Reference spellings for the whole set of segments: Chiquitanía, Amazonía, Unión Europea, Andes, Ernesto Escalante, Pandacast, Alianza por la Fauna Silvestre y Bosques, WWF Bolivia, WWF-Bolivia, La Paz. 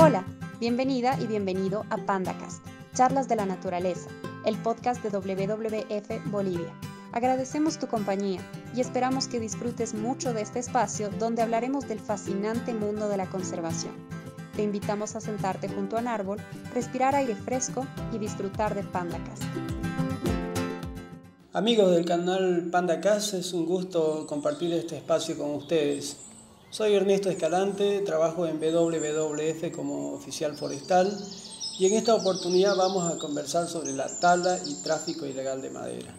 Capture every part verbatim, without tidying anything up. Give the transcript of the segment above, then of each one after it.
Hola, bienvenida y bienvenido a Pandacast, Charlas de la Naturaleza, el podcast de doble u doble u efe Bolivia. Agradecemos tu compañía y esperamos que disfrutes mucho de este espacio donde hablaremos del fascinante mundo de la conservación. Te invitamos a sentarte junto a un árbol, respirar aire fresco y disfrutar de Pandacast. Amigos del canal Pandacast, es un gusto compartir este espacio con ustedes. Soy Ernesto Escalante, trabajo en doble u doble u efe como oficial forestal y en esta oportunidad vamos a conversar sobre la tala y tráfico ilegal de madera.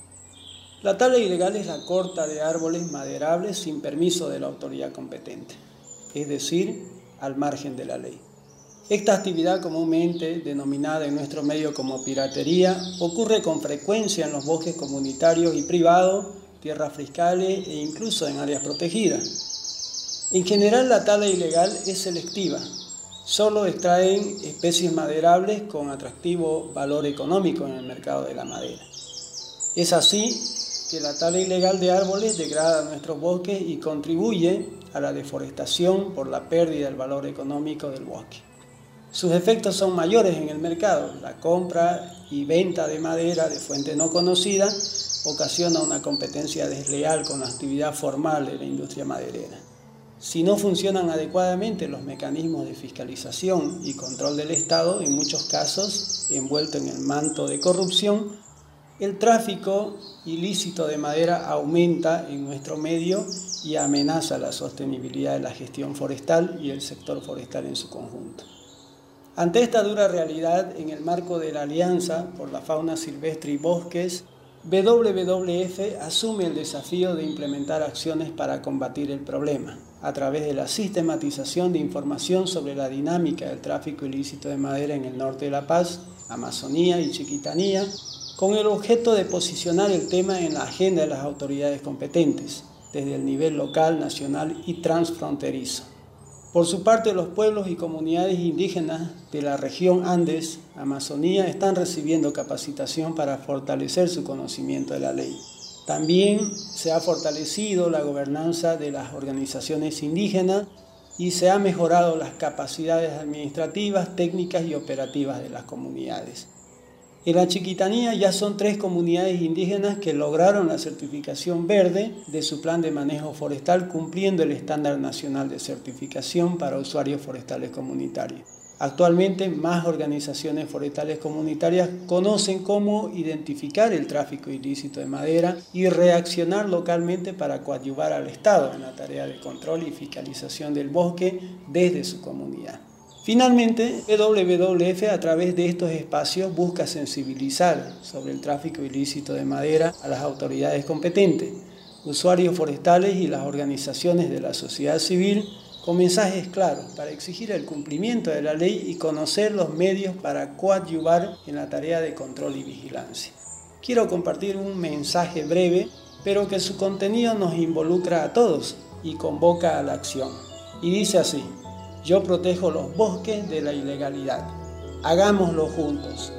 La tala ilegal es la corta de árboles maderables sin permiso de la autoridad competente, es decir, al margen de la ley. Esta actividad, comúnmente denominada en nuestro medio como piratería, ocurre con frecuencia en los bosques comunitarios y privados, tierras fiscales e incluso en áreas protegidas. En general, la tala ilegal es selectiva. Solo extraen especies maderables con atractivo valor económico en el mercado de la madera. Es así que la tala ilegal de árboles degrada nuestros bosques y contribuye a la deforestación por la pérdida del valor económico del bosque. Sus efectos son mayores en el mercado. La compra y venta de madera de fuente no conocida ocasiona una competencia desleal con la actividad formal de la industria maderera. Si no funcionan adecuadamente los mecanismos de fiscalización y control del Estado, en muchos casos envuelto en el manto de corrupción, el tráfico ilícito de madera aumenta en nuestro medio y amenaza la sostenibilidad de la gestión forestal y el sector forestal en su conjunto. Ante esta dura realidad, en el marco de la Alianza por la Fauna Silvestre y Bosques, doble u doble u efe asume el desafío de implementar acciones para combatir el problema, a través de la sistematización de información sobre la dinámica del tráfico ilícito de madera en el norte de La Paz, Amazonía y Chiquitanía, con el objeto de posicionar el tema en la agenda de las autoridades competentes, desde el nivel local, nacional y transfronterizo. Por su parte, los pueblos y comunidades indígenas de la región Andes, Amazonía, están recibiendo capacitación para fortalecer su conocimiento de la ley. También se ha fortalecido la gobernanza de las organizaciones indígenas y se han mejorado las capacidades administrativas, técnicas y operativas de las comunidades. En la Chiquitanía ya son tres comunidades indígenas que lograron la certificación verde de su plan de manejo forestal cumpliendo el estándar nacional de certificación para usuarios forestales comunitarios. Actualmente más organizaciones forestales comunitarias conocen cómo identificar el tráfico ilícito de madera y reaccionar localmente para coadyuvar al Estado en la tarea de control y fiscalización del bosque desde su comunidad. Finalmente, doble u doble u efe a través de estos espacios busca sensibilizar sobre el tráfico ilícito de madera a las autoridades competentes, usuarios forestales y las organizaciones de la sociedad civil con mensajes claros para exigir el cumplimiento de la ley y conocer los medios para coadyuvar en la tarea de control y vigilancia. Quiero compartir un mensaje breve, pero que su contenido nos involucra a todos y convoca a la acción. Y dice así: yo protejo los bosques de la ilegalidad. Hagámoslo juntos.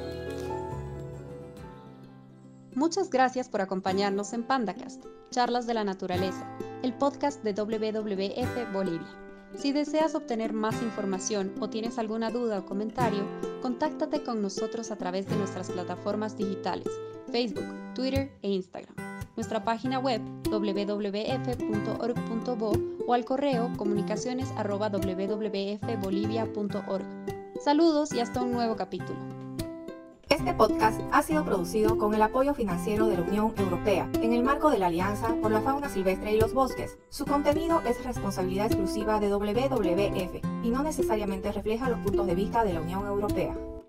Muchas gracias por acompañarnos en Pandacast, Charlas de la Naturaleza, el podcast de doble u doble u efe Bolivia. Si deseas obtener más información o tienes alguna duda o comentario, contáctate con nosotros a través de nuestras plataformas digitales, Facebook, Twitter e Instagram, nuestra página web doble u doble u doble u efe punto org punto bo o al correo comunicaciones arroba doble u doble u efe bolivia punto org. Saludos y hasta un nuevo capítulo. Este podcast ha sido producido con el apoyo financiero de la Unión Europea en el marco de la Alianza por la Fauna Silvestre y los Bosques. Su contenido es responsabilidad exclusiva de doble u doble u efe y no necesariamente refleja los puntos de vista de la Unión Europea.